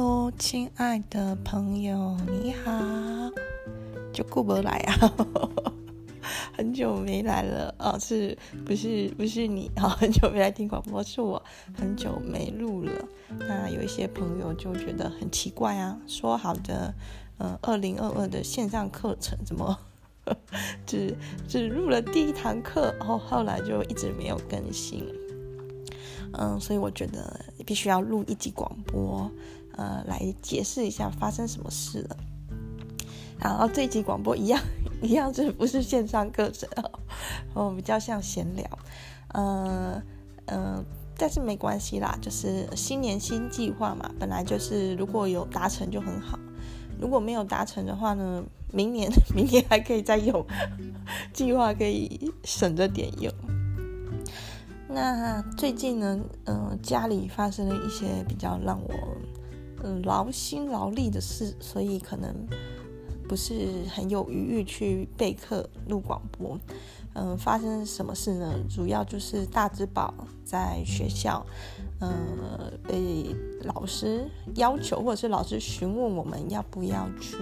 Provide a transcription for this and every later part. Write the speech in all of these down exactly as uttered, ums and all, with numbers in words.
Hello， 亲爱的朋友，你好，就顾不来啊，很久没来了哦，是不是不是你哦？很久没来听广播，是我很久没录了。那有一些朋友就觉得很奇怪啊，说好的，呃，二零二二的线上课程怎么只只录了第一堂课，然后后来就一直没有更新。嗯，所以我觉得必须要录一集广播，呃，来解释一下发生什么事了。然后这一集广播一样，一样是不是线上课程哦？比较像闲聊，呃呃，但是没关系啦，就是新年新计划嘛，本来就是如果有达成就很好，如果没有达成的话呢，明年明年还可以再用，计划可以省着点用。那最近呢，嗯、呃，家里发生了一些比较让我嗯、呃、劳心劳力的事，所以可能不是很有余裕去备课录广播。嗯、呃，发生什么事呢？主要就是大之宝在学校，嗯、呃，被老师要求或者是老师询问我们要不要去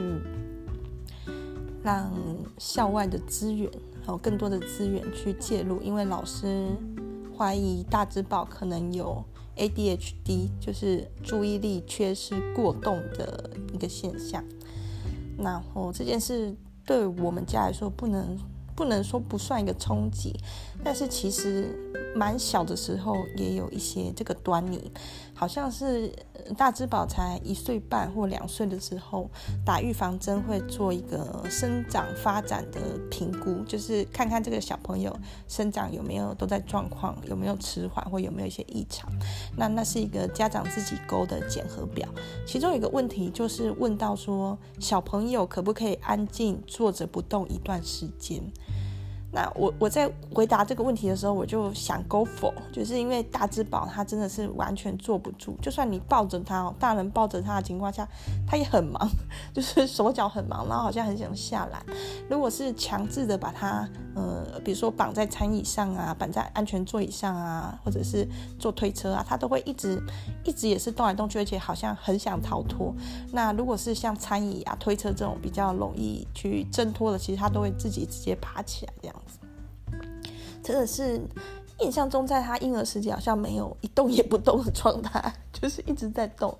让校外的资源，还有更多的资源去介入，因为老师怀疑大之宝可能有 A D H D， 就是注意力缺失过动的一个现象。然后这件事对我们家来说不能不能说不算一个冲击，但是其实蛮小的时候也有一些这个端倪，好像是大之宝才一岁半或两岁的时候，打预防针会做一个生长发展的评估，就是看看这个小朋友生长有没有都在状况，有没有迟缓或有没有一些异常。那那是一个家长自己勾的检核表，其中有一个问题就是问到说小朋友可不可以安静坐着不动一段时间。那 我, 我在回答这个问题的时候，我就想勾否，就是因为大之宝他真的是完全坐不住，就算你抱着他、哦、大人抱着他的情况下，他也很忙，就是手脚很忙，然后好像很想下来。如果是强制的把他呃，比如说绑在餐椅上啊，绑在安全座椅上啊，或者是坐推车啊，他都会一直一直也是动来动去，而且好像很想逃脱。那如果是像餐椅啊、推车这种比较容易去挣脱的，其实他都会自己直接爬起来这样。真的是印象中在他婴儿时期好像没有一动也不动的状态，就是一直在动。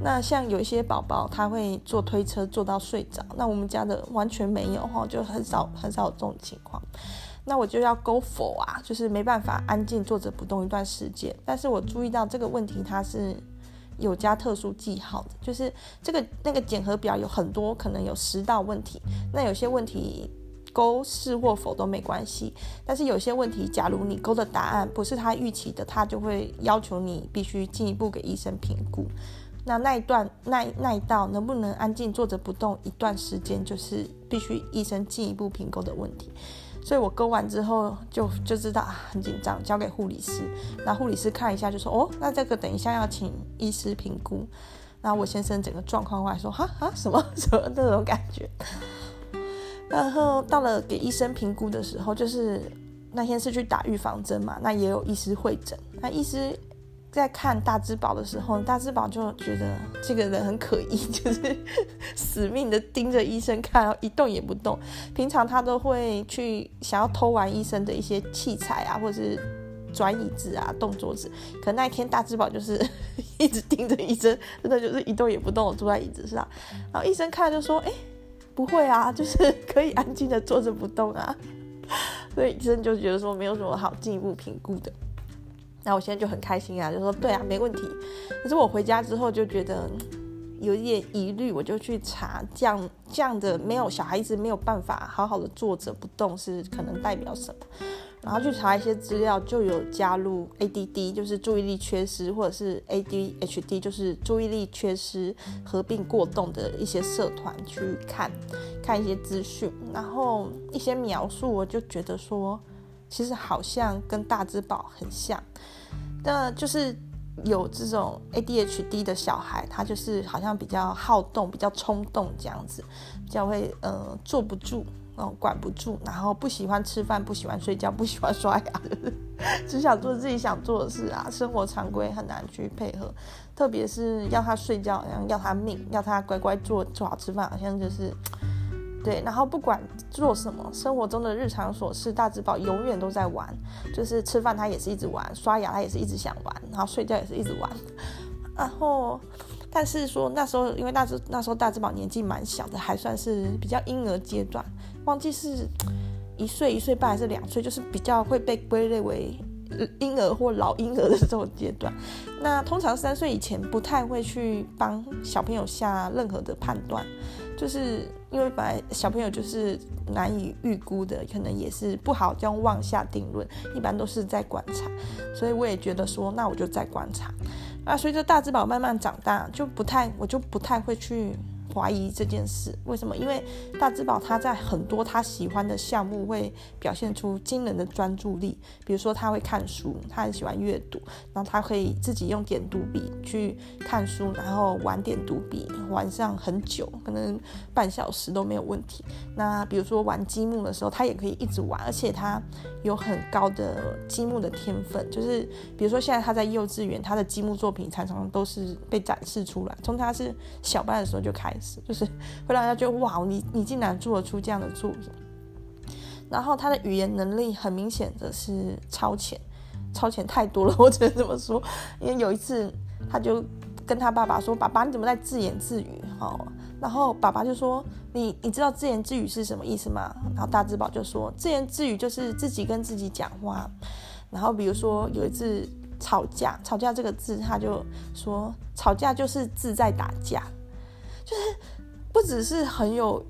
那像有一些宝宝他会坐推车坐到睡着，那我们家的完全没有，就很少很少有这种情况。那我就要go for啊，就是没办法安静坐着不动一段时间。但是我注意到这个问题它是有加特殊记号的，就是这个那个检核表有很多，可能有十道问题，那有些问题勾是或否都没关系，但是有些问题假如你勾的答案不是他预期的，他就会要求你必须进一步给医生评估。那那一段 那, 那一道能不能安静坐着不动一段时间，就是必须医生进一步评估的问题。所以我勾完之后就就知道、啊、很紧张，交给护理师，那护理师看一下就说哦，那这个等一下要请医师评估。那我先生整个状况外说哈哈什么什么那种感觉。然后到了给医生评估的时候，就是那天是去打预防针嘛，那也有医师会诊。那医师在看大之宝的时候，大之宝就觉得这个人很可疑，就是死命的盯着医生看，一动也不动。平常他都会去想要偷玩医生的一些器材啊，或者是转椅子啊、动桌子，可那一天大之宝就是一直盯着医生，真的就是一动也不动的坐在椅子上。然后医生看就说：“哎。”不会啊，就是可以安静的坐着不动啊，所以医生就觉得说没有什么好进一步评估的。那我现在就很开心啊，就说对啊，没问题。可是我回家之后就觉得有一点疑虑，我就去查这样这样的没有小孩子没有办法好好的坐着不动是可能代表什么，然后去查一些资料，就有加入 A D D， 就是注意力缺失，或者是 A D H D， 就是注意力缺失合并过动的一些社团去看看一些资讯，然后一些描述，我就觉得说其实好像跟大之宝很像，那就是有这种 A D H D 的小孩，他就是好像比较好动、比较冲动这样子，比较会呃坐不住。哦、管不住，然后不喜欢吃饭，不喜欢睡觉，不喜欢刷牙，就是、只想做自己想做的事啊，生活常规很难去配合，特别是要他睡觉，然后要他命，要他乖乖坐坐好吃饭，好像就是对，然后不管做什么，生活中的日常琐事，大只宝永远都在玩，就是吃饭他也是一直玩，刷牙他也是一直想玩，然后睡觉也是一直玩，然后但是说那时候因为那时候那时候大只宝年纪蛮小的，还算是比较婴儿阶段，忘记是一岁一岁半还是两岁，就是比较会被归类为婴儿或老婴儿的这种阶段。那通常三岁以前不太会去帮小朋友下任何的判断，就是因为本来小朋友就是难以预估的，可能也是不好这样妄下定论，一般都是在观察，所以我也觉得说那我就在观察。那随着大只宝慢慢长大，就不太我就不太会去怀疑这件事。为什么？因为大只宝他在很多他喜欢的项目会表现出惊人的专注力，比如说他会看书，他很喜欢阅读，然后他可以自己用点读笔去看书，然后玩点读笔玩上很久，可能半小时都没有问题。那比如说玩积木的时候，他也可以一直玩，而且他有很高的积木的天分，就是比如说现在他在幼稚园，他的积木作品常常都是被展示出来，从他是小班的时候就开始，就是会让人家觉得哇，你你竟然做得出这样的作品。然后他的语言能力很明显的是超前，超前太多了，我只能这么说。因为有一次他就跟他爸爸说：“爸爸，你怎么在自言自语？”哦，然后爸爸就说：“你你知道自言自语是什么意思吗？”然后大智宝就说：“自言自语就是自己跟自己讲话。”然后比如说有一次吵架，吵架这个字他就说：“吵架就是自在打架。”就是不只是很有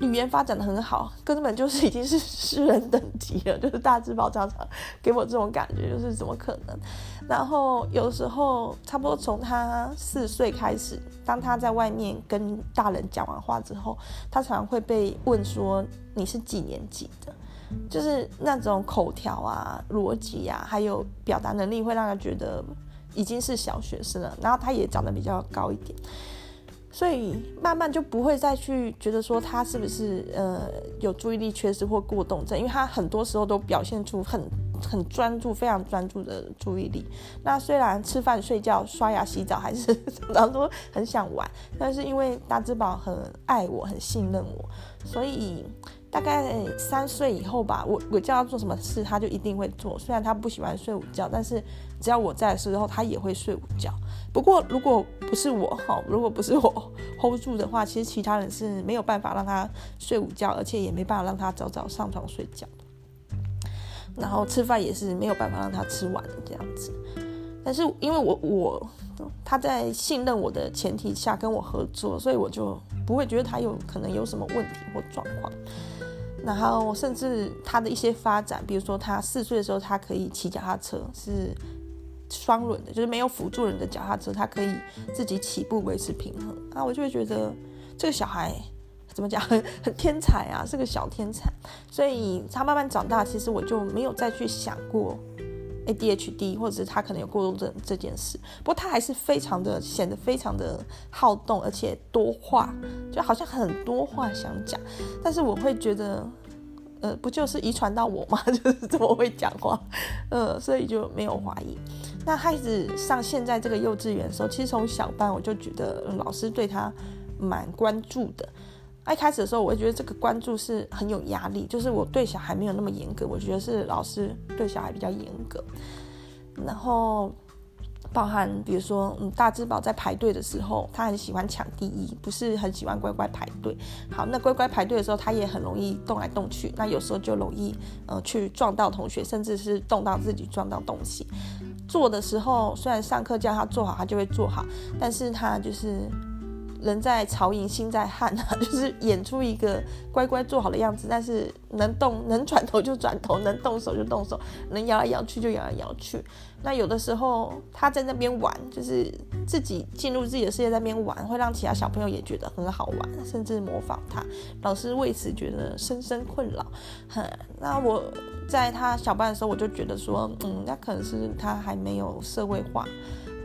语言发展的很好，根本就是已经是诗人等级了，就是大智宝常常给我这种感觉，就是怎么可能。然后有时候差不多从他四岁开始，当他在外面跟大人讲完话之后，他常常会被问说你是几年级的，就是那种口条啊逻辑啊还有表达能力会让他觉得已经是小学生了，然后他也长得比较高一点，所以慢慢就不会再去觉得说他是不是呃有注意力缺失或过动症，因为他很多时候都表现出很很专注，非常专注的注意力。那虽然吃饭睡觉刷牙洗澡还是常常都很想玩，但是因为大智宝很爱我，很信任我，所以大概三岁以后吧，我我叫他做什么事他就一定会做，虽然他不喜欢睡午觉，但是只要我在的时候他也会睡午觉。不过如果不是我如果不是我 hold 住的话，其实其他人是没有办法让他睡午觉，而且也没办法让他早早上床睡觉，然后吃饭也是没有办法让他吃完这样子。但是因为我我他在信任我的前提下跟我合作，所以我就不会觉得他有可能有什么问题或状况。然后甚至他的一些发展，比如说他四岁的时候他可以骑脚踏车，是双轮的，就是没有辅助人的脚踏车，他可以自己起步维持平衡。那我就会觉得这个小孩怎么讲，很天才啊，是个小天才。所以他慢慢长大，其实我就没有再去想过 A D H D 或者是他可能有过动症这件事。不过他还是非常的显得非常的好动，而且多话，就好像很多话想讲。但是我会觉得呃，不就是遗传到我吗？就是这么会讲话，呃，所以就没有怀疑。那孩子上现在这个幼稚园的时候，其实从小班我就觉得、嗯、老师对他蛮关注的。一开始的时候我会觉得这个关注是很有压力，就是我对小孩没有那么严格，我觉得是老师对小孩比较严格。然后包含比如说、嗯、大智宝在排队的时候他很喜欢抢第一，不是很喜欢乖乖排队。好，那乖乖排队的时候他也很容易动来动去，那有时候就容易、呃、去撞到同学，甚至是动到自己，撞到东西。做的时候虽然上课叫他做好他就会做好，但是他就是人在曹营心在汉啊，就是演出一个乖乖做好的样子，但是能动能转头就转头，能动手就动手，能摇来摇去就摇来摇去。那有的时候他在那边玩，就是自己进入自己的世界在那边玩，会让其他小朋友也觉得很好玩，甚至模仿他。老师为此觉得深深困扰。那我在他小班的时候我就觉得说嗯，那可能是他还没有社会化，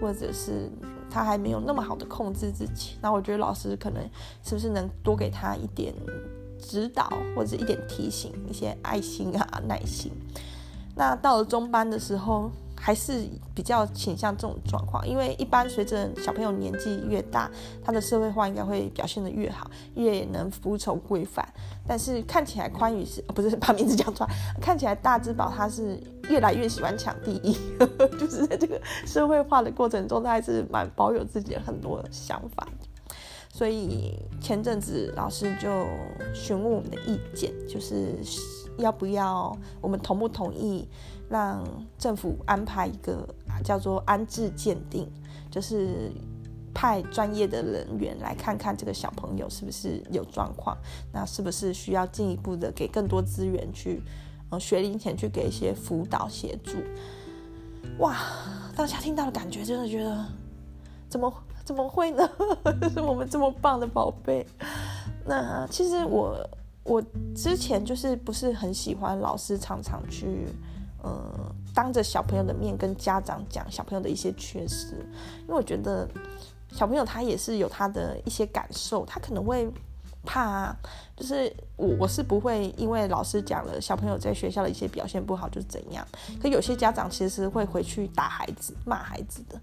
或者是他还没有那么好的控制自己。那我觉得老师可能是不是能多给他一点指导，或者一点提醒，一些爱心啊耐心。那到了中班的时候还是比较倾向这种状况，因为一般随着小朋友年纪越大，他的社会化应该会表现得越好，越能服从规范。但是看起来宽宇是、哦、不是把名字讲出来，看起来大智宝他是越来越喜欢抢第一就是在这个社会化的过程中，他还是蛮保有自己的很多想法。所以前阵子老师就询问我们的意见，就是要不要我们同不同意让政府安排一个叫做安置鉴定，就是派专业的人员来看看这个小朋友是不是有状况，那是不是需要进一步的给更多资源去、呃、学龄前去给一些辅导协助。哇，当下听到的感觉真的觉得怎么怎么会呢是我们这么棒的宝贝。那其实我我之前就是不是很喜欢老师常常去呃当着小朋友的面跟家长讲小朋友的一些缺失，因为我觉得小朋友他也是有他的一些感受，他可能会怕、啊、就是 我, 我是不会因为老师讲了小朋友在学校的一些表现不好就是怎样，可有些家长其实会回去打孩子骂孩子的。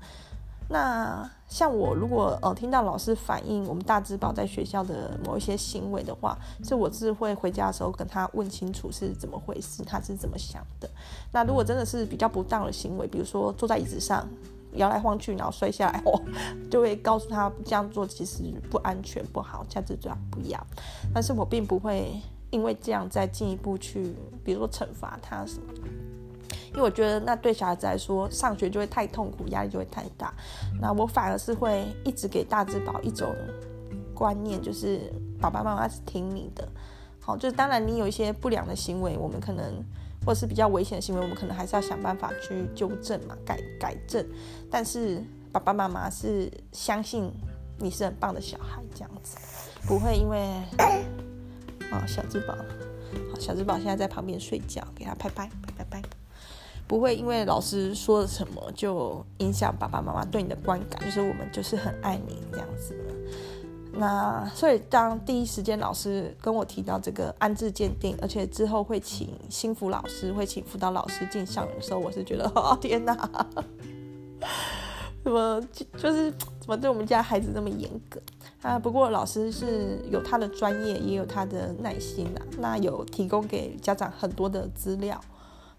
那像我如果、呃、听到老师反映我们大智宝在学校的某一些行为的话，是我是会回家的时候跟他问清楚是怎么回事，他是怎么想的。那如果真的是比较不当的行为，比如说坐在椅子上摇来晃去然后摔下来、哦、就会告诉他这样做其实不安全不好，下次最好不要。但是我并不会因为这样再进一步去比如说惩罚他什么，因为我觉得那对小孩子来说上学就会太痛苦，压力就会太大。那我反而是会一直给大智宝一种观念，就是爸爸妈妈是听你的。好，就是当然你有一些不良的行为我们可能或是比较危险的行为我们可能还是要想办法去纠正嘛， 改, 改正，但是爸爸妈妈是相信你是很棒的小孩，这样子不会因为哦小智宝小智宝现在在旁边睡觉，给他拍拍拍拍拍，不会因为老师说了什么就影响爸爸妈妈对你的观感，就是我们就是很爱你这样子。那所以当第一时间老师跟我提到这个安置鉴定，而且之后会请心辅老师会请辅导老师进校园的时候，我是觉得、哦、天哪怎么就是怎么对我们家孩子那么严格啊。不过老师是有他的专业也有他的耐心、啊、那有提供给家长很多的资料，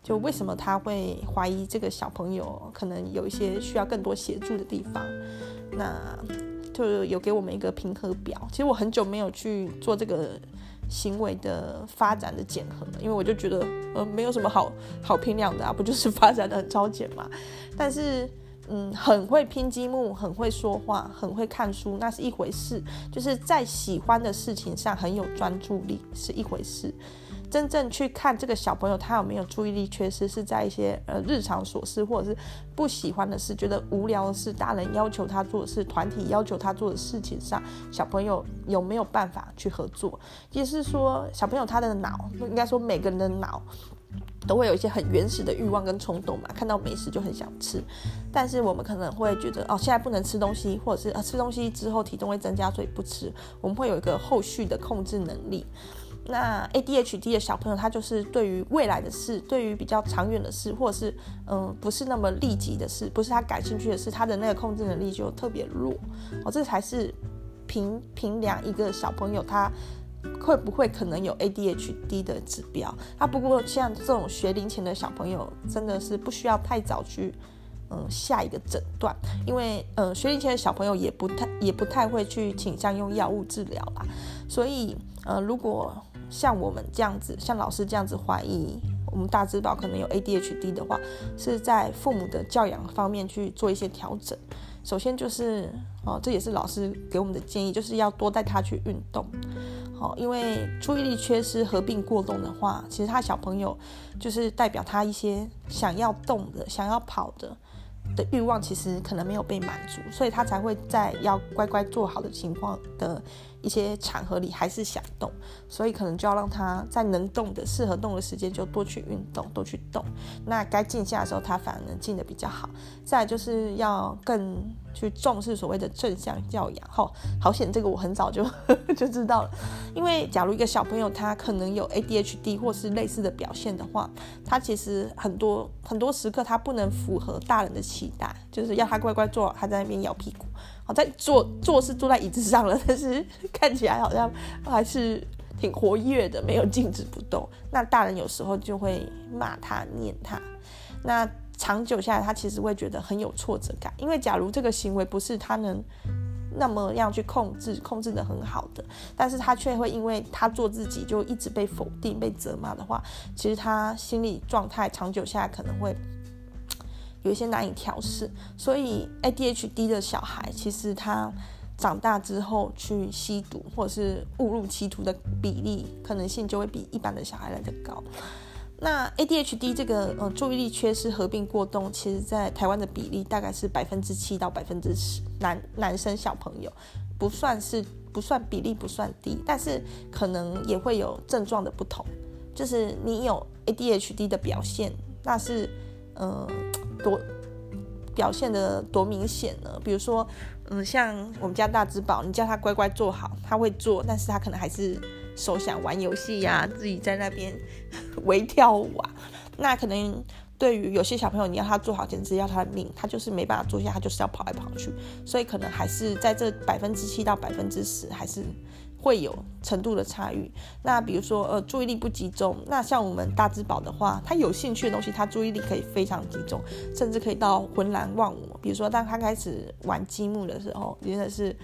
就为什么他会怀疑这个小朋友可能有一些需要更多协助的地方，那就有给我们一个评核表。其实我很久没有去做这个行为的发展的检核，因为我就觉得呃没有什么好好评量的啊，不就是发展的很超前嘛。但是嗯，很会拼积木很会说话很会看书那是一回事，就是在喜欢的事情上很有专注力是一回事，真正去看这个小朋友他有没有注意力缺失是在一些、呃、日常琐事或者是不喜欢的事觉得无聊的事，大人要求他做的事团体要求他做的事情上，小朋友有没有办法去合作。也是说小朋友他的脑应该说每个人的脑都会有一些很原始的欲望跟冲动嘛，看到美食就很想吃，但是我们可能会觉得哦，现在不能吃东西，或者是、啊、吃东西之后体重会增加所以不吃，我们会有一个后续的控制能力。那 A D H D 的小朋友他就是对于未来的事对于比较长远的事或者是、嗯、不是那么立即的事不是他感兴趣的事，他的那个控制能力就特别弱、哦、这才是 评, 评量一个小朋友他会不会可能有 A D H D 的指标。那、啊、不过像这种学龄前的小朋友真的是不需要太早去、嗯、下一个诊断，因为、嗯、学龄前的小朋友也不太也不太会去倾向用药物治疗啦。所以、呃、如果像我们这样子像老师这样子怀疑我们大智宝可能有 A D H D 的话，是在父母的教养方面去做一些调整。首先就是、哦、这也是老师给我们的建议，就是要多带他去运动、哦、因为注意力缺失合并过动的话，其实他小朋友就是代表他一些想要动的想要跑的的欲望其实可能没有被满足，所以他才会在要乖乖做好的情况的一些场合里还是想动，所以可能就要让他在能动的适合动的时间就多去运动，多去动，那该静下的时候他反而能静得比较好。再来就是要更去重视所谓的正向教养、哦、好险这个我很早就就知道了，因为假如一个小朋友他可能有 A D H D 或是类似的表现的话，他其实很多很多时刻他不能符合大人的期待，就是要他乖乖坐，他在那边摇屁股，好在坐坐是坐在椅子上了，但是看起来好像还是挺活跃的，没有静止不动，那大人有时候就会骂他念他，那长久下来他其实会觉得很有挫折感，因为假如这个行为不是他能那么样去控制控制得很好的，但是他却会因为他做自己就一直被否定被责骂的话，其实他心理状态长久下来可能会有一些难以调适。所以 A D H D 的小孩其实他长大之后去吸毒或者是误入歧途的比例可能性就会比一般的小孩来得高。那 A D H D 这个、呃、注意力缺失合并过动，其实在台湾的比例大概是 百分之七 到 百分之十， 男, 男生小朋友不算是不算比例不算低，但是可能也会有症状的不同，就是你有 A D H D 的表现，那是呃多表现的多明显呢？比如说，嗯，像我们家大只宝，你叫他乖乖坐好，他会坐，但是他可能还是手想玩游戏呀、啊，自己在那边微跳舞啊。那可能对于有些小朋友，你要他坐好，简直要他的命，他就是没办法坐下，他就是要跑来跑去。所以可能还是在这百分之七到百分之十，还是会有程度的差异。那比如说呃注意力不集中，那像我们大只宝的话，他有兴趣的东西他注意力可以非常集中，甚至可以到浑然忘我。比如说当他开始玩积木的时候，真的是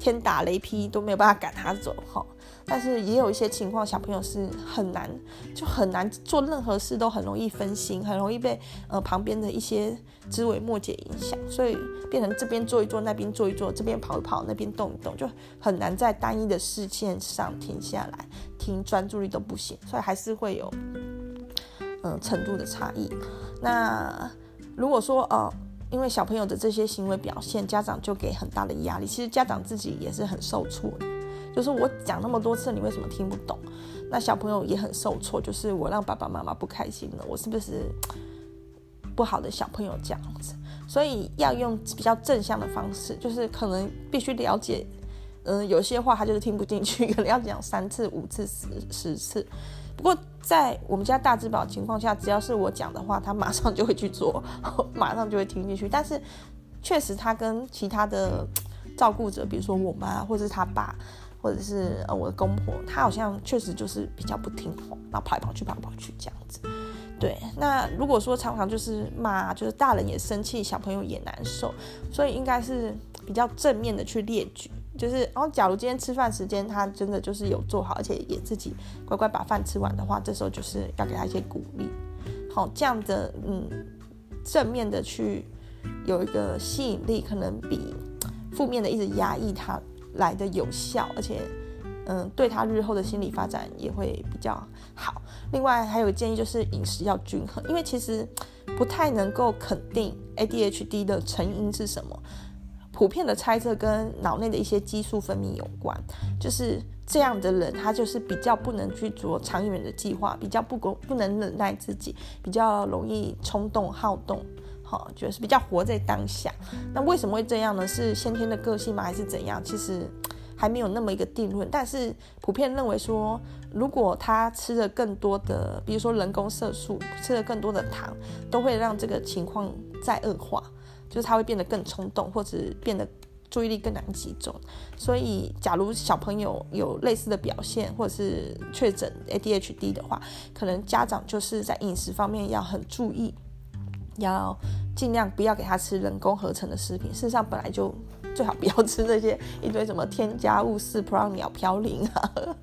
天打雷劈都没有办法赶他走、哦、但是也有一些情况小朋友是很难就很难做任何事，都很容易分心，很容易被、呃、旁边的一些枝微末节影响，所以变成这边坐一坐那边坐一坐，这边跑一跑那边动一动，就很难在单一的视线上停下来，停专注力都不行，所以还是会有、呃、程度的差异。那如果说呃因为小朋友的这些行为表现，家长就给很大的压力，其实家长自己也是很受挫的，就是我讲那么多次你为什么听不懂，那小朋友也很受挫，就是我让爸爸妈妈不开心了，我是不是不好的小朋友这样子。所以要用比较正向的方式，就是可能必须了解嗯，有些话他就是听不进去，可能要讲三次五次十, 十次。不过在我们家大智宝情况下，只要是我讲的话他马上就会去做，马上就会听进去。但是确实他跟其他的照顾者，比如说我妈或者是他爸或者是、呃、我的公婆，他好像确实就是比较不听话，然后跑来跑去跑来跑去这样子。对，那如果说常常就是骂，就是大人也生气小朋友也难受，所以应该是比较正面的去列举，就是哦，假如今天吃饭时间他真的就是有做好，而且也自己乖乖把饭吃完的话，这时候就是要给他一些鼓励，好、哦，这样的嗯正面的去有一个吸引力，可能比负面的一直压抑他来的有效，而且嗯对他日后的心理发展也会比较好。另外还有建议就是饮食要均衡，因为其实不太能够肯定 A D H D 的成因是什么。普遍的猜测跟脑内的一些激素分泌有关，就是这样的人他就是比较不能去做长远的计划，比较 不, 不能忍耐自己，比较容易冲动好动、哦、就是比较活在当下。那为什么会这样呢？是先天的个性吗还是怎样？其实还没有那么一个定论，但是普遍认为说，如果他吃了更多的比如说人工色素，吃了更多的糖，都会让这个情况再恶化，就是他会变得更冲动，或者变得注意力更难集中。所以假如小朋友有类似的表现或者是确诊 A D H D 的话，可能家长就是在饮食方面要很注意，要尽量不要给他吃人工合成的食品，事实上本来就最好不要吃这些一堆什么添加物四 pro 鸟嘌呤啊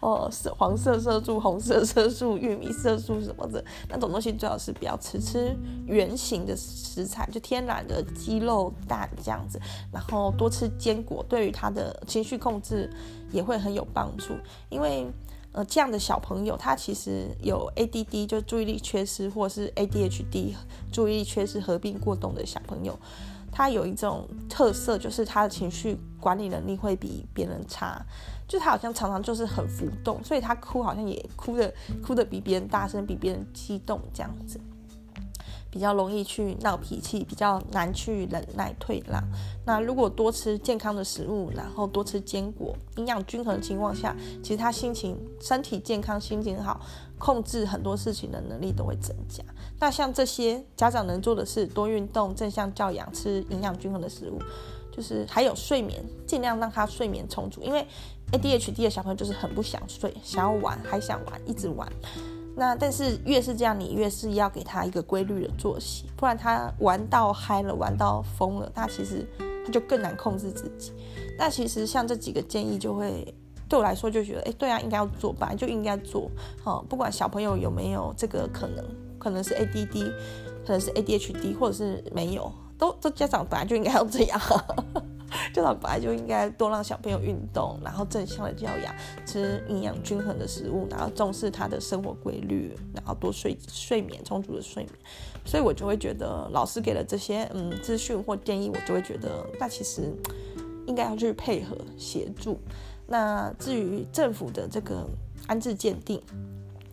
哦，黄色色素、红色色素、玉米色素什么的，那种东西最好是不要吃，吃原型的食材，就天然的鸡肉、蛋这样子，然后多吃坚果，对于他的情绪控制也会很有帮助。因为呃，这样的小朋友他其实有 A D D 就注意力缺失，或是 A D H D 注意力缺失合并过动的小朋友，他有一种特色，就是他的情绪管理能力会比别人差，就他好像常常就是很浮动，所以他哭好像也哭的哭的比别人大声，比别人激动这样子，比较容易去闹脾气，比较难去忍耐退让。那如果多吃健康的食物，然后多吃坚果，营养均衡的情况下，其实他心情身体健康，心情好，控制很多事情的能力都会增加。那像这些家长能做的是多运动，正向教养，吃营养均衡的食物，就是还有睡眠，尽量让他睡眠充足，因为 A D H D 的小朋友就是很不想睡，想要玩还想玩，一直玩。那但是越是这样，你越是要给他一个规律的作息，不然他玩到嗨了，玩到疯了，他其实他就更难控制自己。那其实像这几个建议，就会对我来说就觉得，哎，对啊，应该要做吧，就应该做、哦、不管小朋友有没有这个可能，可能是 A D D， 可能是 A D H D， 或者是没有，都这家长本来就应该要这样。家长本来就应该多让小朋友运动，然后正向的教养，吃营养均衡的食物，然后重视他的生活规律，然后多睡睡眠充足的睡眠。所以我就会觉得老师给了这些嗯资讯或建议，我就会觉得那其实应该要去配合协助。那至于政府的这个安置鉴定，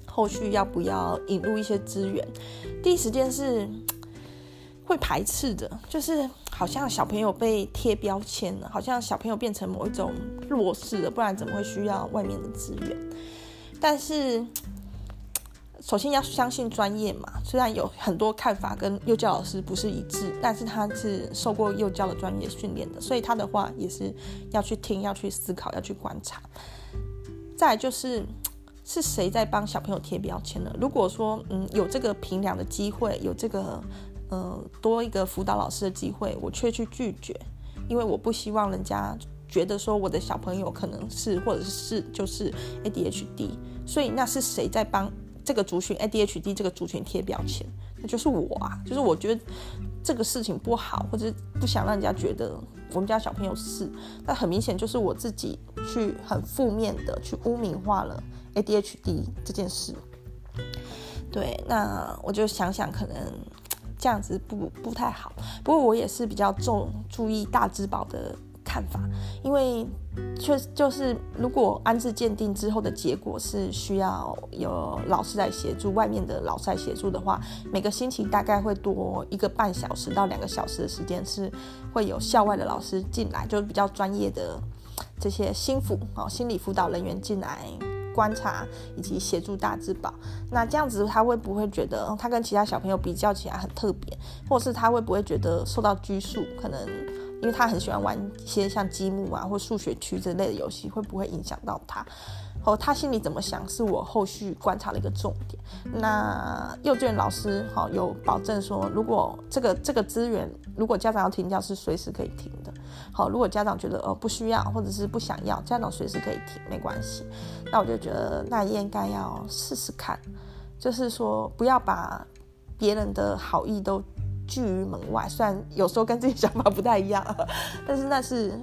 后续要不要引入一些资源，第一时间是会排斥的，就是好像小朋友被贴标签了，好像小朋友变成某一种弱势了，不然怎么会需要外面的资源。但是首先要相信专业嘛，虽然有很多看法跟幼教老师不是一致，但是他是受过幼教的专业训练的，所以他的话也是要去听，要去思考，要去观察。再来就是是谁在帮小朋友贴标签呢？如果说嗯有这个评量的机会，有这个呃，多一个辅导老师的机会，我却去拒绝，因为我不希望人家觉得说我的小朋友可能是或者是就是 A D H D， 所以那是谁在帮这个族群 A D H D 这个族群贴标签？那就是我啊，就是我觉得这个事情不好，或者不想让人家觉得我们家小朋友是，那很明显就是我自己去很负面的去污名化了 A D H D 这件事。对，那我就想想可能这样子 不, 不太好，不过我也是比较重注意大智保的看法，因为确就是如果安置鉴定之后的结果是需要有老师来协助，外面的老师来协助的话，每个星期大概会多一个半小时到两个小时的时间是会有校外的老师进来，就是比较专业的这些心辅、哦、心理辅导人员进来观察以及协助大智保。那这样子他会不会觉得、哦、他跟其他小朋友比较起来很特别，或是他会不会觉得受到拘束，可能因为他很喜欢玩一些像积木啊或数学区之类的游戏，会不会影响到他、哦、他心里怎么想是我后续观察的一个重点。那幼稚园老师、哦、有保证说，如果这个这个资源如果家长要停教是随时可以停的，好，如果家长觉得、呃、不需要或者是不想要，家长随时可以停，没关系。那我就觉得那也应该要试试看，就是说不要把别人的好意都拒于门外，虽然有时候跟自己想法不太一样，但是那是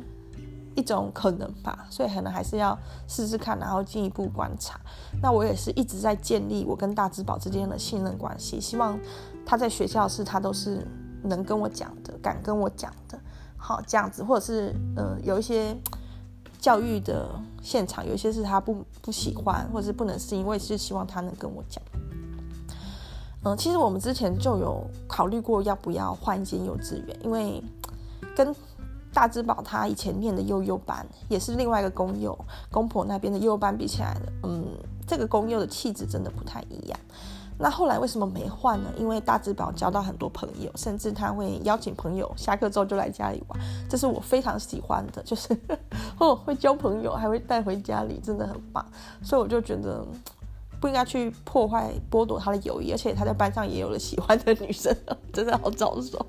一种可能吧，所以可能还是要试试看，然后进一步观察。那我也是一直在建立我跟大智保之间的信任关系，希望他在学校的事他都是能跟我讲的，敢跟我讲的，好，这样子，或者是呃有一些教育的现场，有一些是他不不喜欢或者是不能适应，我也是希望他能跟我讲。嗯、呃，其实我们之前就有考虑过要不要换一间幼稚园，因为跟大智保他以前念的幼幼班也是另外一个公幼公婆那边的幼幼班比起来的，嗯，这个公幼的气质真的不太一样。那后来为什么没换呢？因为大智保交到很多朋友，甚至他会邀请朋友下课之后就来家里玩，这是我非常喜欢的，就是哦会交朋友还会带回家里，真的很棒。所以我就觉得不应该去破坏剥夺他的友谊，而且他在班上也有了喜欢的女生，真的好早熟。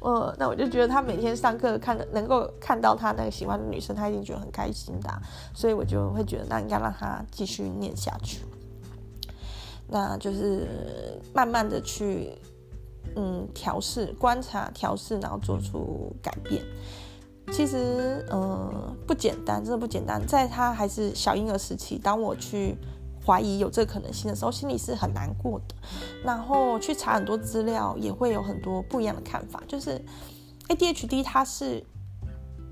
呃，那我就觉得他每天上课看能够看到他那个喜欢的女生，他一定觉得很开心的、啊、所以我就会觉得那应该让他继续念下去。那就是慢慢的去嗯调试，观察调试，然后做出改变。其实嗯不简单，真的不简单。在他还是小婴儿时期，当我去怀疑有这个可能性的时候，心里是很难过的，然后去查很多资料，也会有很多不一样的看法，就是 A D H D 它是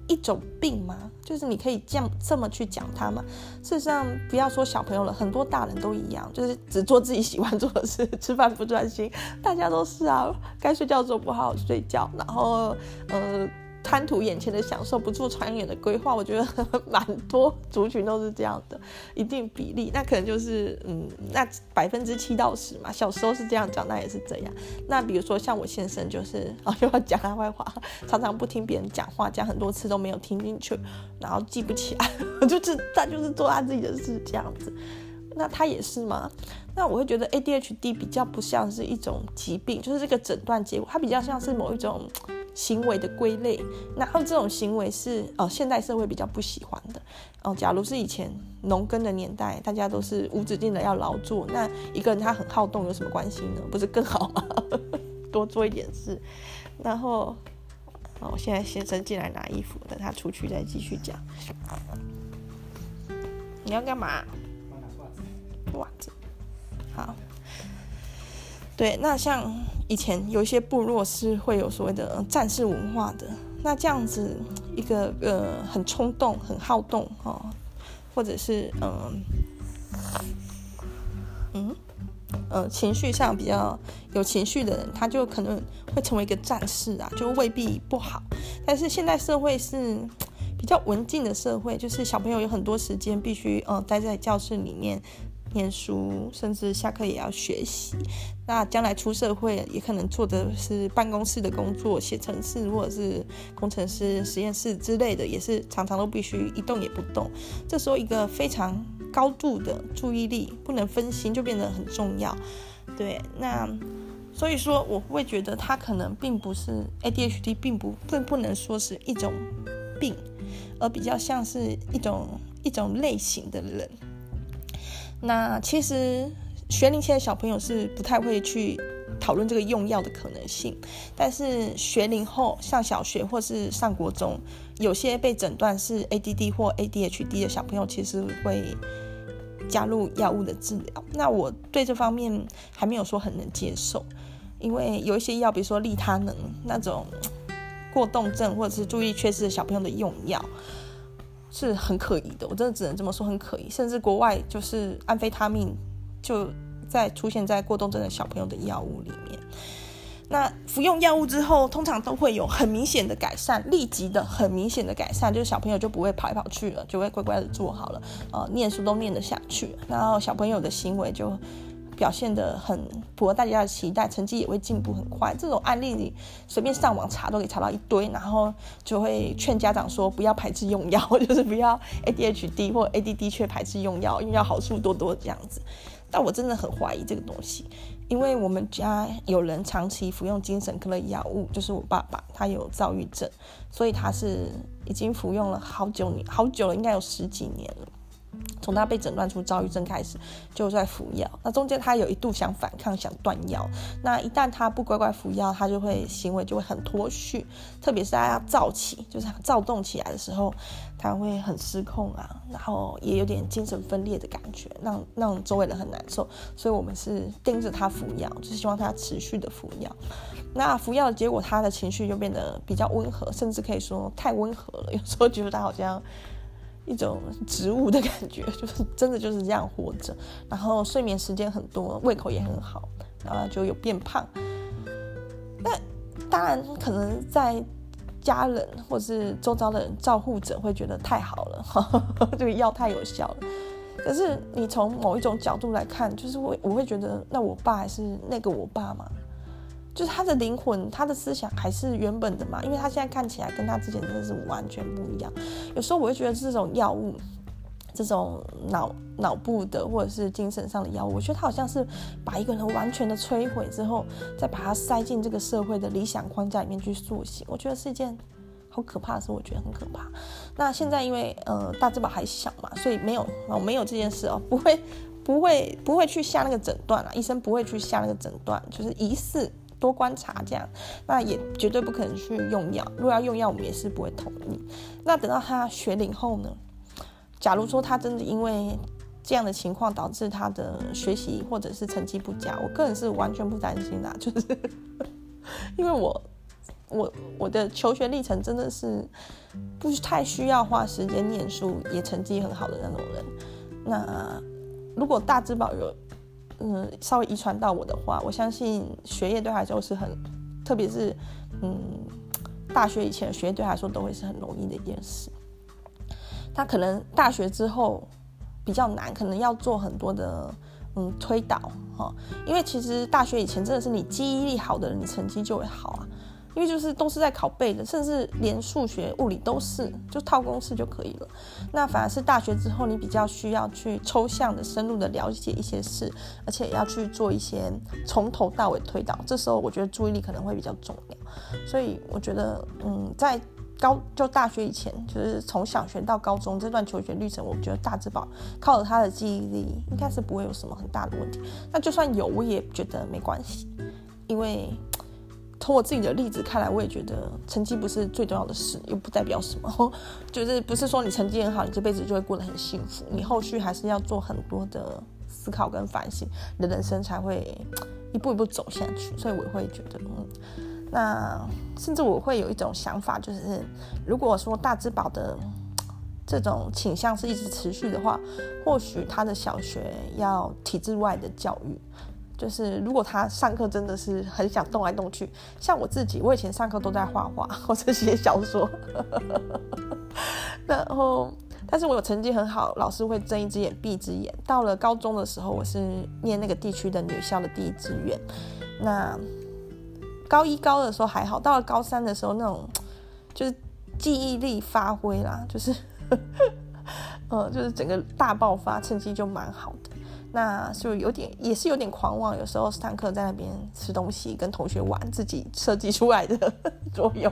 一种病吗？就是你可以这样这么去讲它吗？事实上不要说小朋友了，很多大人都一样，就是只做自己喜欢做的事，吃饭不专心，大家都是啊，该睡觉的时候不好好睡觉，然后呃贪图眼前的享受，不做长远的规划。我觉得蛮多族群都是这样的一定比例，那可能就是嗯，那百分之七到十嘛，小时候是这样，长大也是这样。那比如说像我先生就是哦，又要讲他坏话，常常不听别人讲话，讲很多次都没有听进去，然后记不起来，就是他就是做他自己的事这样子。那他也是吗？那我会觉得 A D H D 比较不像是一种疾病，就是这个诊断结果，它比较像是某一种行为的归类，然后这种行为是、呃、现代社会比较不喜欢的、呃、假如是以前农耕的年代，大家都是无止境的要劳作，那一个人他很好动有什么关系呢？不是更好吗？多做一点事。然后、哦、我现在先生进来拿衣服，等他出去再继续讲。你要干嘛？袜子。好，对，那像以前有一些部落是会有所谓的战士文化的，那这样子一个呃很冲动、很好动、哦、或者是嗯、呃、嗯呃情绪上比较有情绪的人，他就可能会成为一个战士啊，就未必不好。但是现代社会是比较文静的社会，就是小朋友有很多时间必须呃待在教室里面念书，甚至下课也要学习。那将来出社会也可能做的是办公室的工作，写程式或者是工程师、实验室之类的，也是常常都必须一动也不动。这时候一个非常高度的注意力，不能分心，就变得很重要。对，那所以说我会觉得它可能并不是 A D H D， 并不并不能说是一种病，而比较像是一种一种类型的人。那其实学龄前的小朋友是不太会去讨论这个用药的可能性，但是学龄后上小学或是上国中，有些被诊断是 A D D 或 A D H D 的小朋友其实会加入药物的治疗。那我对这方面还没有说很能接受，因为有一些药比如说利他能那种过动症或者是注意力缺失的小朋友的用药是很可疑的，我真的只能这么说，很可疑。甚至国外就是安非他命就在出现在过动症的小朋友的药物里面。那服用药物之后通常都会有很明显的改善，立即的很明显的改善，就是小朋友就不会跑来跑去了，就会乖乖的做好了、呃、念书都念得下去，然后小朋友的行为就表现得很符合大家的期待，成绩也会进步很快。这种案例你随便上网查都可以查到一堆，然后就会劝家长说不要排斥用药，就是不要 A D H D 或 A D D 却排斥用药，用药好处多多这样子。但我真的很怀疑这个东西，因为我们家有人长期服用精神科的药物，就是我爸爸，他有躁郁症，所以他是已经服用了好久年好久了，应该有十几年了。从他被诊断出躁郁症开始就在服药，那中间他有一度想反抗想断药，那一旦他不乖乖服药，他就会行为就会很脱序，特别是他要躁起就是躁动起来的时候，他会很失控啊，然后也有点精神分裂的感觉，让让周围人很难受。所以我们是盯着他服药，就是希望他持续的服药。那服药的结果，他的情绪就变得比较温和，甚至可以说太温和了，有时候觉得他好像一种植物的感觉，就是真的就是这样活着，然后睡眠时间很多，胃口也很好，然后就有变胖。那当然可能在家人或是周遭的人照护者会觉得太好了，呵呵，这个药太有效了。可是你从某一种角度来看，就是我我会觉得，那我爸还是那个我爸嘛，就是他的灵魂，他的思想还是原本的嘛，因为他现在看起来跟他之前真的是完全不一样。有时候我会觉得这种药物，这种脑脑部的或者是精神上的药物，我觉得他好像是把一个人完全的摧毁之后，再把他塞进这个社会的理想框架里面去塑形，我觉得是一件好可怕的事，我觉得很可怕。那现在因为呃大智宝还小嘛，所以没有、哦、没有这件事哦，不会不会不会去下那个诊断啦，医生不会去下那个诊断，就是疑似。多观察这样，那也绝对不可能去用药。如果要用药，我们也是不会同意。那等到他学龄后呢？假如说他真的因为这样的情况导致他的学习或者是成绩不佳，我个人是完全不担心啦，就是因为我我我的求学历程真的是不太需要花时间念书，也成绩很好的那种人。那如果大之宝有嗯稍微遗传到我的话，我相信学业对他来说是很，特别是嗯大学以前的学业对他来说都会是很容易的一件事。他可能大学之后比较难，可能要做很多的嗯推导、哦、因为其实大学以前真的是你记忆力好的人，你成绩就会好啊。因为就是都是在拷贝的，甚至连数学物理都是就套公式就可以了。那反而是大学之后你比较需要去抽象的深入的了解一些事，而且要去做一些从头到尾推导，这时候我觉得注意力可能会比较重要。所以我觉得嗯，在高就大学以前，就是从小学到高中这段求学历程，我觉得大之宝靠着他的记忆力应该是不会有什么很大的问题。那就算有我也觉得没关系，因为从我自己的例子看来，我也觉得成绩不是最重要的事，又不代表什么，就是不是说你成绩很好你这辈子就会过得很幸福，你后续还是要做很多的思考跟反省，你的人生才会一步一步走下去。所以我会觉得嗯，那甚至我会有一种想法，就是如果说大之宝的这种倾向是一直持续的话，或许他的小学要体制外的教育，就是如果他上课真的是很想动来动去，像我自己我以前上课都在画画或者写小说然后但是我有成绩很好，老师会睁一只眼闭一只眼。到了高中的时候，我是念那个地区的女校的第一志愿，那高一高二的时候还好，到了高三的时候那种就是记忆力发挥啦，就是呃，就是整个大爆发，成绩就蛮好的。那就有点也是有点狂妄，有时候上课在那边吃东西跟同学玩自己设计出来的桌游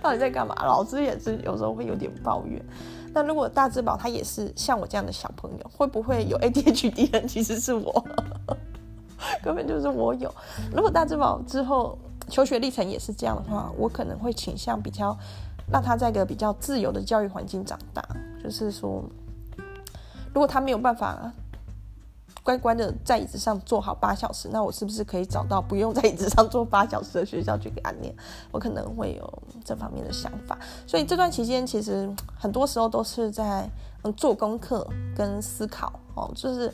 到底在干嘛，老师也是有时候会有点抱怨。那如果大之宝他也是像我这样的小朋友，会不会有 A D H D 人其实是我根本就是我有。如果大之宝之后求学历程也是这样的话，我可能会倾向比较让他在一个比较自由的教育环境长大，就是说如果他没有办法乖乖的在椅子上坐好八小时，那我是不是可以找到不用在椅子上坐八小时的学校去给他念？我可能会有这方面的想法。所以这段期间其实很多时候都是在、嗯、做功课跟思考、哦、就是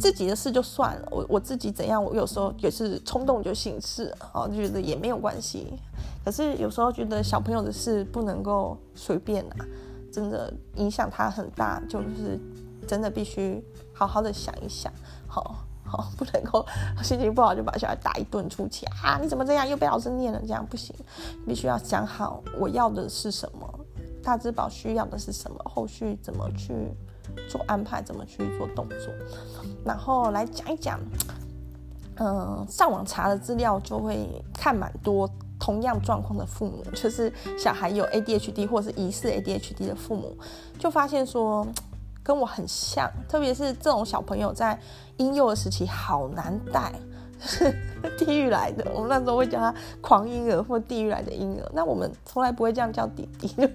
自己的事就算了， 我, 我自己怎样我有时候也是冲动就行事、哦、就觉得也没有关系。可是有时候觉得小朋友的事不能够随便啊，真的影响他很大，就是真的必须好好的想一想，好好不能够心情不好就把小孩打一顿出去啊！你怎么这样，又被老师念了，这样不行，必须要想好我要的是什么，大之宝需要的是什么，后续怎么去做安排，怎么去做动作。然后来讲一讲，嗯，上网查的资料就会看蛮多同样状况的父母，就是小孩有 A D H D 或是疑似 A D H D 的父母，就发现说跟我很像，特别是这种小朋友在婴幼儿时期好难带，就是地狱来的。我们那时候会叫他狂婴儿或地狱来的婴儿，那我们从来不会这样叫弟弟，就是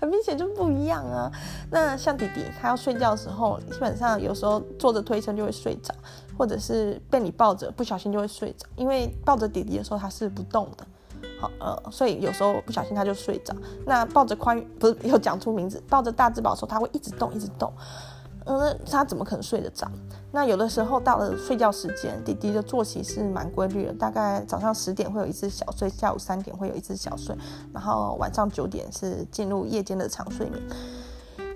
很明显就不一样啊。那像弟弟他要睡觉的时候，基本上有时候坐着推车就会睡着，或者是被你抱着不小心就会睡着，因为抱着弟弟的时候他是不动的。好呃、所以有时候不小心他就睡着。那抱着宽裕，不是有讲出名字，抱着大之宝的时候他会一直动一直动、呃、他怎么可能睡得着？那有的时候到了睡觉时间，弟弟的作息是蛮规律的，大概早上十点会有一次小睡，下午三点会有一次小睡，然后晚上九点是进入夜间的长睡眠。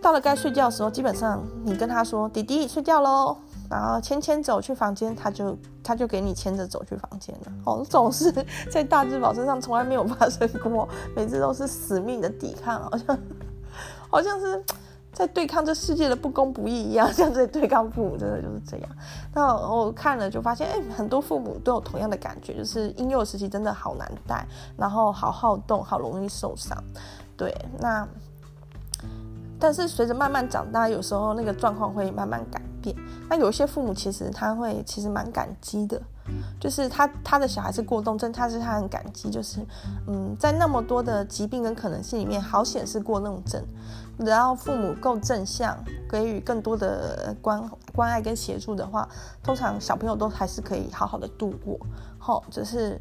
到了该睡觉的时候，基本上你跟他说弟弟睡觉咯，然后牵牵走去房间，他就他就给你牵着走去房间了。哦，总是在大之宝身上从来没有发生过，每次都是死命的抵抗，好像好像是在对抗这世界的不公不义一样，像在对抗父母，真的就是这样。那我看了就发现，哎，很多父母都有同样的感觉，就是婴幼儿时期真的好难带，然后好好动，好容易受伤。对，那但是随着慢慢长大，有时候那个状况会慢慢改变。那有一些父母其实他会其实蛮感激的，就是他他的小孩是过动症，但是他很感激，就是嗯，在那么多的疾病跟可能性里面，好险是过动症，然后父母够正向，给予更多的关关爱跟协助的话，通常小朋友都还是可以好好的度过。好、哦，就是。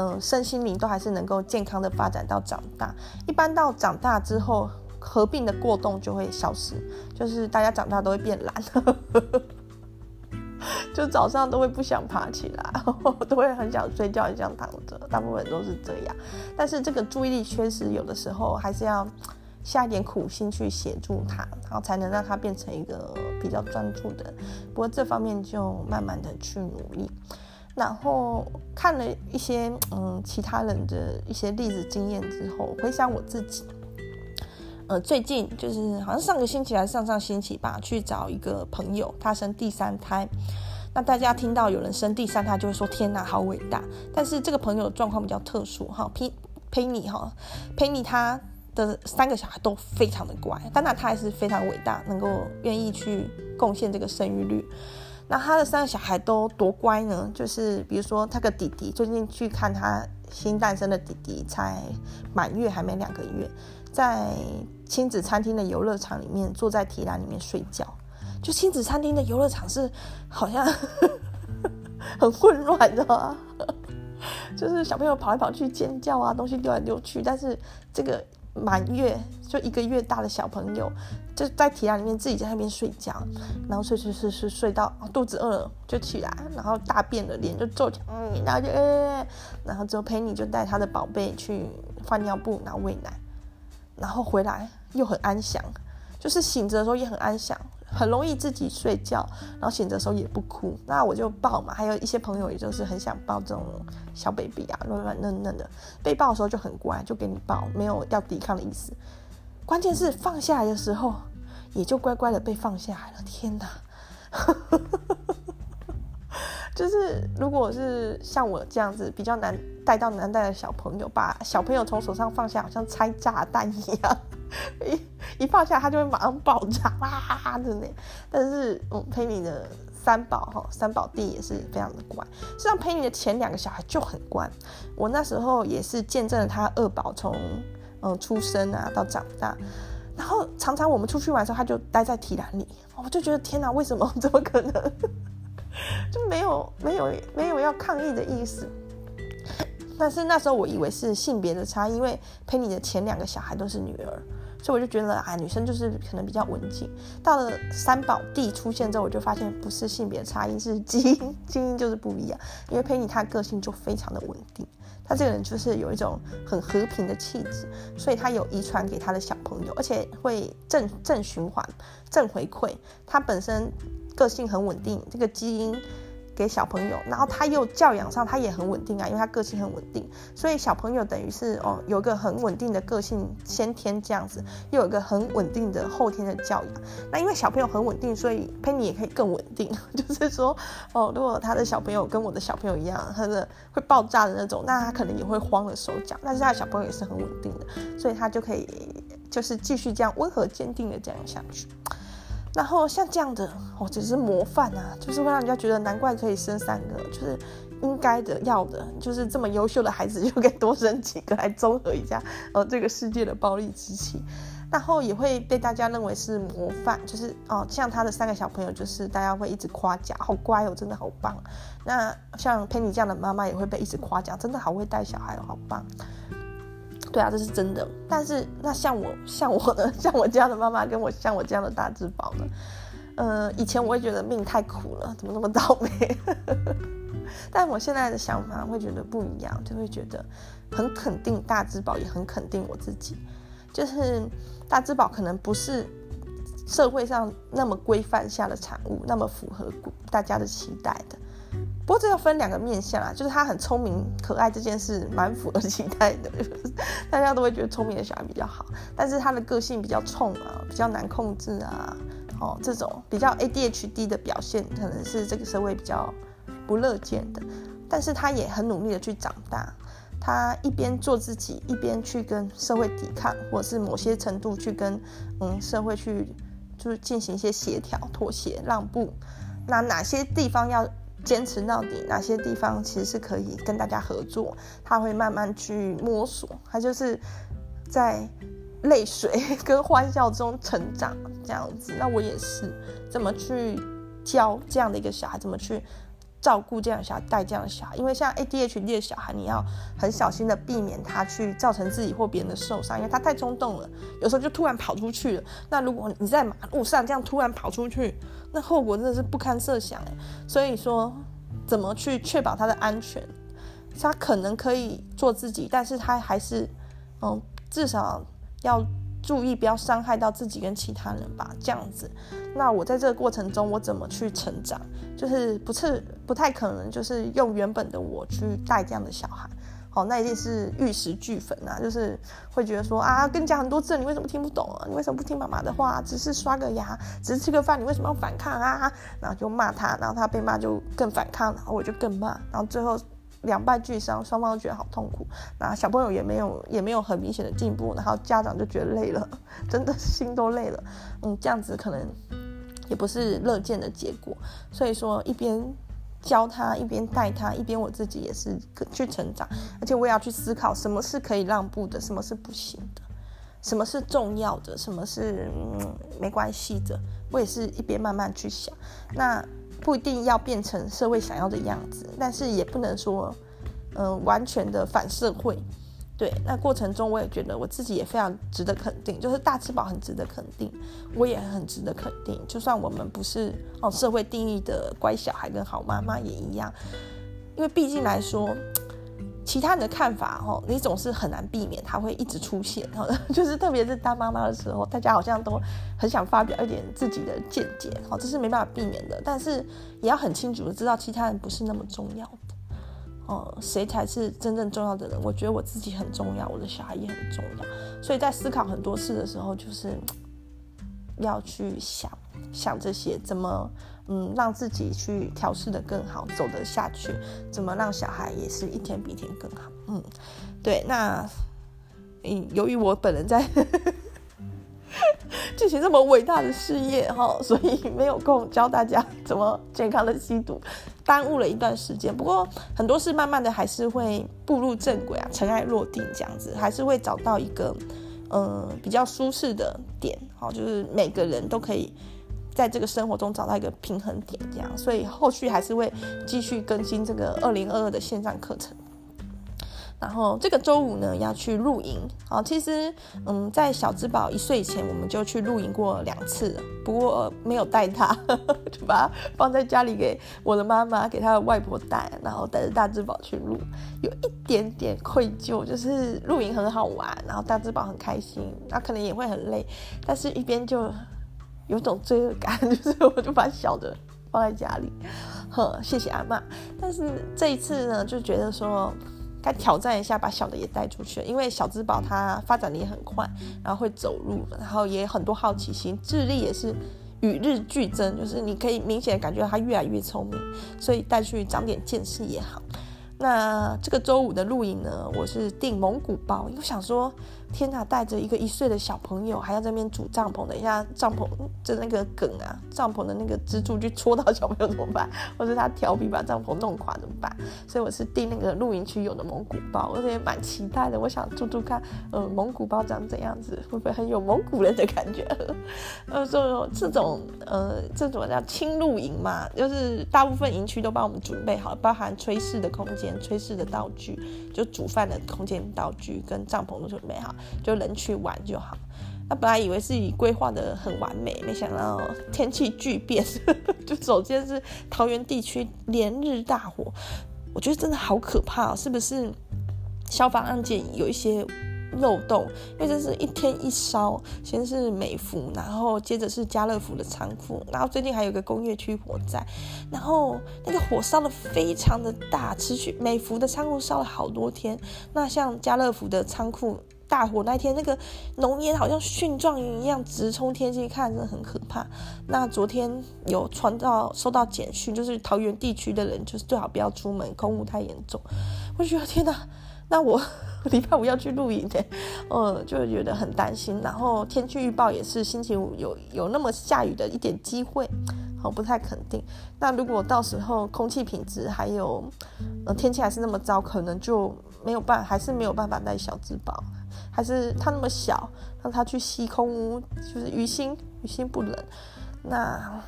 呃身心灵都还是能够健康的发展到长大。一般到长大之后，合并的过动就会消失，就是大家长大都会变懒就早上都会不想爬起来，都会很想睡觉，很想躺着，大部分都是这样。但是这个注意力缺失有的时候还是要下一点苦心去协助他，然后才能让他变成一个比较专注的人。不过这方面就慢慢的去努力。然后看了一些嗯其他人的一些例子经验之后，回想我自己，呃，最近就是好像上个星期还是上上星期吧，去找一个朋友，他生第三胎。那大家听到有人生第三胎就会说天哪，好伟大。但是这个朋友的状况比较特殊哈，佩佩妮哈，佩妮她的三个小孩都非常的乖，但那她还是非常伟大，能够愿意去贡献这个生育率。那她的三个小孩都多乖呢，就是比如说她个弟弟，最近去看她新诞生的弟弟，才满月还没两个月，在亲子餐厅的游乐场里面坐在提篮里面睡觉。就亲子餐厅的游乐场是好像很混乱的啊，就是小朋友跑来跑去尖叫啊，东西丢来丢去，但是这个满月就一个月大的小朋友就在提篮里面自己在那边睡觉，然后睡睡睡睡睡到肚子饿了就起来，然后大便了脸就皱起来，嗯，然后就、欸、然后之后佩妮就带他的宝贝去换尿布，然后喂奶，然后回来又很安详，就是醒着的时候也很安详，很容易自己睡觉，然后醒着的时候也不哭。那我就抱嘛，还有一些朋友也就是很想抱这种小 baby 啊，软软嫩嫩的，被抱的时候就很乖，就给你抱，没有要抵抗的意思。关键是放下来的时候也就乖乖的被放下来了。天哪就是如果是像我这样子比较难带到难带的小朋友，把小朋友从手上放下，好像拆炸弹一样一, 一放下他就会马上爆炸啊，真的。但是我、嗯、佩妮的三宝三宝弟也是非常的乖，实际上佩妮的前两个小孩就很乖，我那时候也是见证了他二宝从、嗯、出生啊到长大。然后常常我们出去玩的时候他就待在提篮里，我就觉得天哪，为什么怎么可能就没有没有没有要抗议的意思。但是那时候我以为是性别的差异，因为佩妮的前两个小孩都是女儿，所以我就觉得啊，女生就是可能比较文静。到了三宝弟出现之后，我就发现不是性别差异，是基因，基因就是不一样。因为佩妮她个性就非常的稳定，她这个人就是有一种很和平的气质，所以她有遗传给她的小朋友，而且会正正循环、正回馈。她本身个性很稳定，这个基因给小朋友，然后他又教养上他也很稳定啊，因为他个性很稳定，所以小朋友等于是哦有一个很稳定的个性先天这样子，又有一个很稳定的后天的教养。那因为小朋友很稳定，所以佩妮也可以更稳定，就是说哦，如果他的小朋友跟我的小朋友一样，他的会爆炸的那种，那他可能也会慌了手脚，但是他的小朋友也是很稳定的，所以他就可以就是继续这样温和坚定的这样下去。然后像这样的哦，只是模范啊，就是会让人家觉得难怪可以生三个，就是应该的要的，就是这么优秀的孩子就该多生几个来综合一下呃这个世界的暴力之气。然后也会被大家认为是模范，就是哦像他的三个小朋友，就是大家会一直夸奖，好乖哦，真的好棒。那像佩妮这样的妈妈也会被一直夸奖，真的好会带小孩哦，好棒。对啊，这是真的。但是那像我像我呢，像我这样的妈妈跟我像我这样的大智宝呢，呃，以前我会觉得命太苦了，怎么那么倒霉但我现在的想法会觉得不一样，就会觉得很肯定大智宝，也很肯定我自己。就是大智宝可能不是社会上那么规范下的产物，那么符合大家的期待的。不过这要分两个面向啦，就是他很聪明可爱这件事蛮符合期待的，大家都会觉得聪明的小孩比较好，但是他的个性比较冲啊，比较难控制啊，哦，这种比较 A D H D 的表现可能是这个社会比较不乐见的。但是他也很努力的去长大，他一边做自己，一边去跟社会抵抗，或者是某些程度去跟嗯社会去就是进行一些协调、妥协、让步。那哪些地方要坚持到底，哪些地方其实是可以跟大家合作，他会慢慢去摸索，他就是在泪水跟欢笑中成长这样子。那我也是怎么去教这样的一个小孩，怎么去照顾这样的小孩，带这样的小孩，因为像 A D H D 的小孩，你要很小心的避免他去造成自己或别人的受伤，因为他太冲动了，有时候就突然跑出去了。那如果你在马路上这样突然跑出去，那后果真的是不堪设想。所以说怎么去确保他的安全，他可能可以做自己，但是他还是嗯，至少要注意不要伤害到自己跟其他人吧，这样子。那我在这个过程中我怎么去成长，就是不是不太可能就是用原本的我去带这样的小孩，好，那一定是玉石俱焚啊，就是会觉得说啊，跟你讲很多次，你为什么听不懂啊？你为什么不听妈妈的话啊？只是刷个牙，只是吃个饭，你为什么要反抗啊？然后就骂他，然后他被骂就更反抗，然后我就更骂，然后最后两败俱伤，双方都觉得好痛苦。那小朋友也没有也没有很明显的进步，然后家长就觉得累了，真的心都累了。嗯，这样子可能也不是乐见的结果。所以说，一边教他，一边带他，一边我自己也是去成长，而且我也要去思考什么是可以让步的，什么是不行的，什么是重要的，什么是、嗯、没关系的。我也是一边慢慢去想。那不一定要变成社会想要的样子，但是也不能说、呃、完全的反社会。对，那过程中我也觉得我自己也非常值得肯定，就是大吃饱很值得肯定，我也很值得肯定，就算我们不是、哦、社会定义的乖小孩跟好妈妈也一样，因为毕竟来说其他人的看法、哦、你总是很难避免它会一直出现、哦、就是特别是当妈妈的时候，大家好像都很想发表一点自己的见解、哦、这是没办法避免的，但是也要很清楚的知道其他人不是那么重要的、哦、谁才是真正重要的人。我觉得我自己很重要，我的小孩也很重要，所以在思考很多事的时候，就是要去想想这些怎么嗯，让自己去调试的更好，走得下去，怎么让小孩也是一天比一天更好。嗯，对，那、嗯、由于我本人在进行这么伟大的事业、哦、所以没有空教大家怎么健康的吸毒，耽误了一段时间。不过很多事慢慢的还是会步入正轨啊，尘埃落定这样子，还是会找到一个、呃、比较舒适的点、哦、就是每个人都可以在这个生活中找到一个平衡点这样。所以后续还是会继续更新这个二零二二的线上课程，然后这个周五呢要去露营、哦、其实嗯，在小之宝一岁以前我们就去露营过两次了，不过没有带他呵呵，就把他放在家里给我的妈妈给他的外婆带，然后带着大之宝去露，有一点点愧疚，就是露营很好玩，然后大之宝很开心，那可能也会很累，但是一边就有种罪恶感，就是我就把小的放在家里，呵，谢谢阿嬷。但是这一次呢，就觉得说该挑战一下，把小的也带出去，因为小之宝他发展的也很快，然后会走路，然后也很多好奇心，智力也是与日俱增，就是你可以明显感觉到他越来越聪明，所以带去长点见识也好。那这个周五的露营呢，我是订蒙古包，因为我想说天哪，带着一个一岁的小朋友还要在那边煮帐篷，等一下帐篷就那个梗啊，帐篷的那个支柱去戳到小朋友怎么办，或者他调皮把帐篷弄垮怎么办，所以我是订那个露营区有的蒙古包，而且蛮期待的，我想住住看呃，蒙古包长怎样子，会不会很有蒙古人的感觉呃，所以这种呃，这种叫轻露营嘛，就是大部分营区都帮我们准备好，包含炊事的空间，炊事的道具，就煮饭的空间道具跟帐篷都准备好，就人去玩就好。那本来以为自己规划的很完美，没想到天气巨变就首先是桃园地区连日大火，我觉得真的好可怕、哦、是不是消防案件有一些漏洞，因为这是一天一烧，先是美孚，然后接着是家乐福的仓库，然后最近还有一个工业区火灾，然后那个火烧的非常的大，持续美孚的仓库烧了好多天，那像家乐福的仓库大火那天，那个浓烟好像蕈状云一样直冲天际，看真的很可怕。那昨天有传到收到简讯，就是桃园地区的人就是最好不要出门，空污太严重，我觉得天哪，那我礼拜五要去露营的、欸，呃，就觉得很担心。然后天气预报也是星期五有有那么下雨的一点机会，我、哦、不太肯定。那如果到时候空气品质还有、呃、天气还是那么糟，可能就没有办法，还是没有办法带小之宝，还是他那么小，让他去吸空污，就是于心于心不忍。那。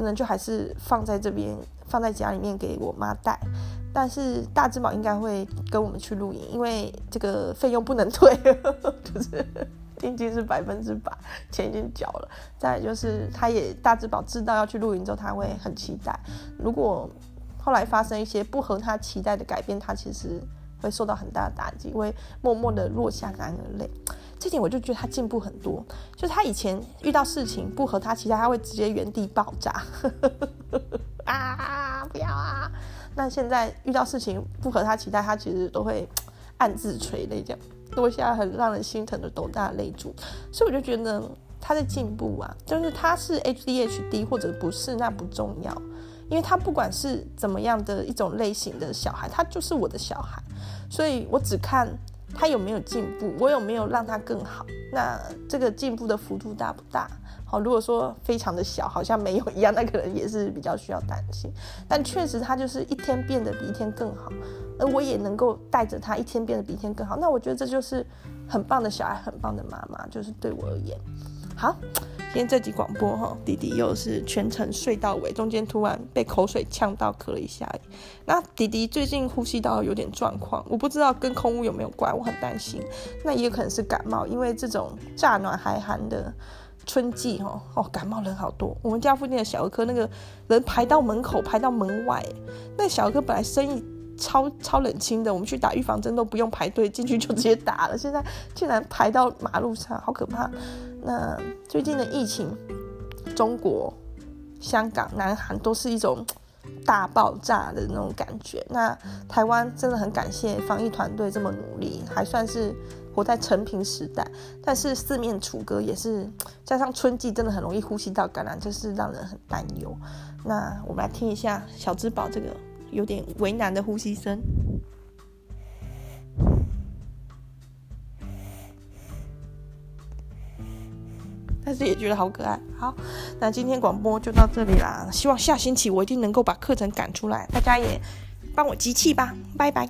可能就还是放在这边，放在家里面给我妈带。但是大智宝应该会跟我们去露营，因为这个费用不能退，就是定金是百分之百，钱已经缴了。再来就是他也大智宝知道要去露营之后，他会很期待。如果后来发生一些不合他期待的改变，他其实会受到很大的打击，会默默的落下男儿泪。这点我就觉得他进步很多，就是他以前遇到事情不合他期待，他会直接原地爆炸啊，不要啊！那现在遇到事情不合他期待，他其实都会暗自垂泪，这样落下很让人心疼的斗大泪珠。所以我就觉得他在进步啊，就是他是 A D H D 或者不是那不重要，因为他不管是怎么样的一种类型的小孩，他就是我的小孩，所以我只看他有没有进步，我有没有让他更好，那这个进步的幅度大不大。好，如果说非常的小，好像没有一样，那可能也是比较需要担心。但确实他就是一天变得比一天更好，而我也能够带着他一天变得比一天更好，那我觉得这就是很棒的小孩，很棒的妈妈，就是对我而言。好，今天这集广播哈，弟弟又是全程睡到尾，中间突然被口水呛到咳了一下。那弟弟最近呼吸道有点状况，我不知道跟空污有没有关，我很担心。那也有可能是感冒，因为这种乍暖还寒的春季哈，哦，感冒人好多。我们家附近的小儿科那个人排到门口，排到门外。那小儿科本来生意超超冷清的，我们去打预防针都不用排队，进去就直接打了，现在竟然排到马路上，好可怕。那最近的疫情，中国、香港、南韩都是一种大爆炸的那种感觉。那台湾真的很感谢防疫团队这么努力，还算是活在成平时代，但是四面楚歌也是，加上春季真的很容易呼吸道感染，这是让人很担忧。那我们来听一下小智宝这个有点为难的呼吸声。但是也觉得好可爱。好，那今天广播就到这里啦，希望下星期我一定能够把课程赶出来，大家也帮我集气吧，拜拜。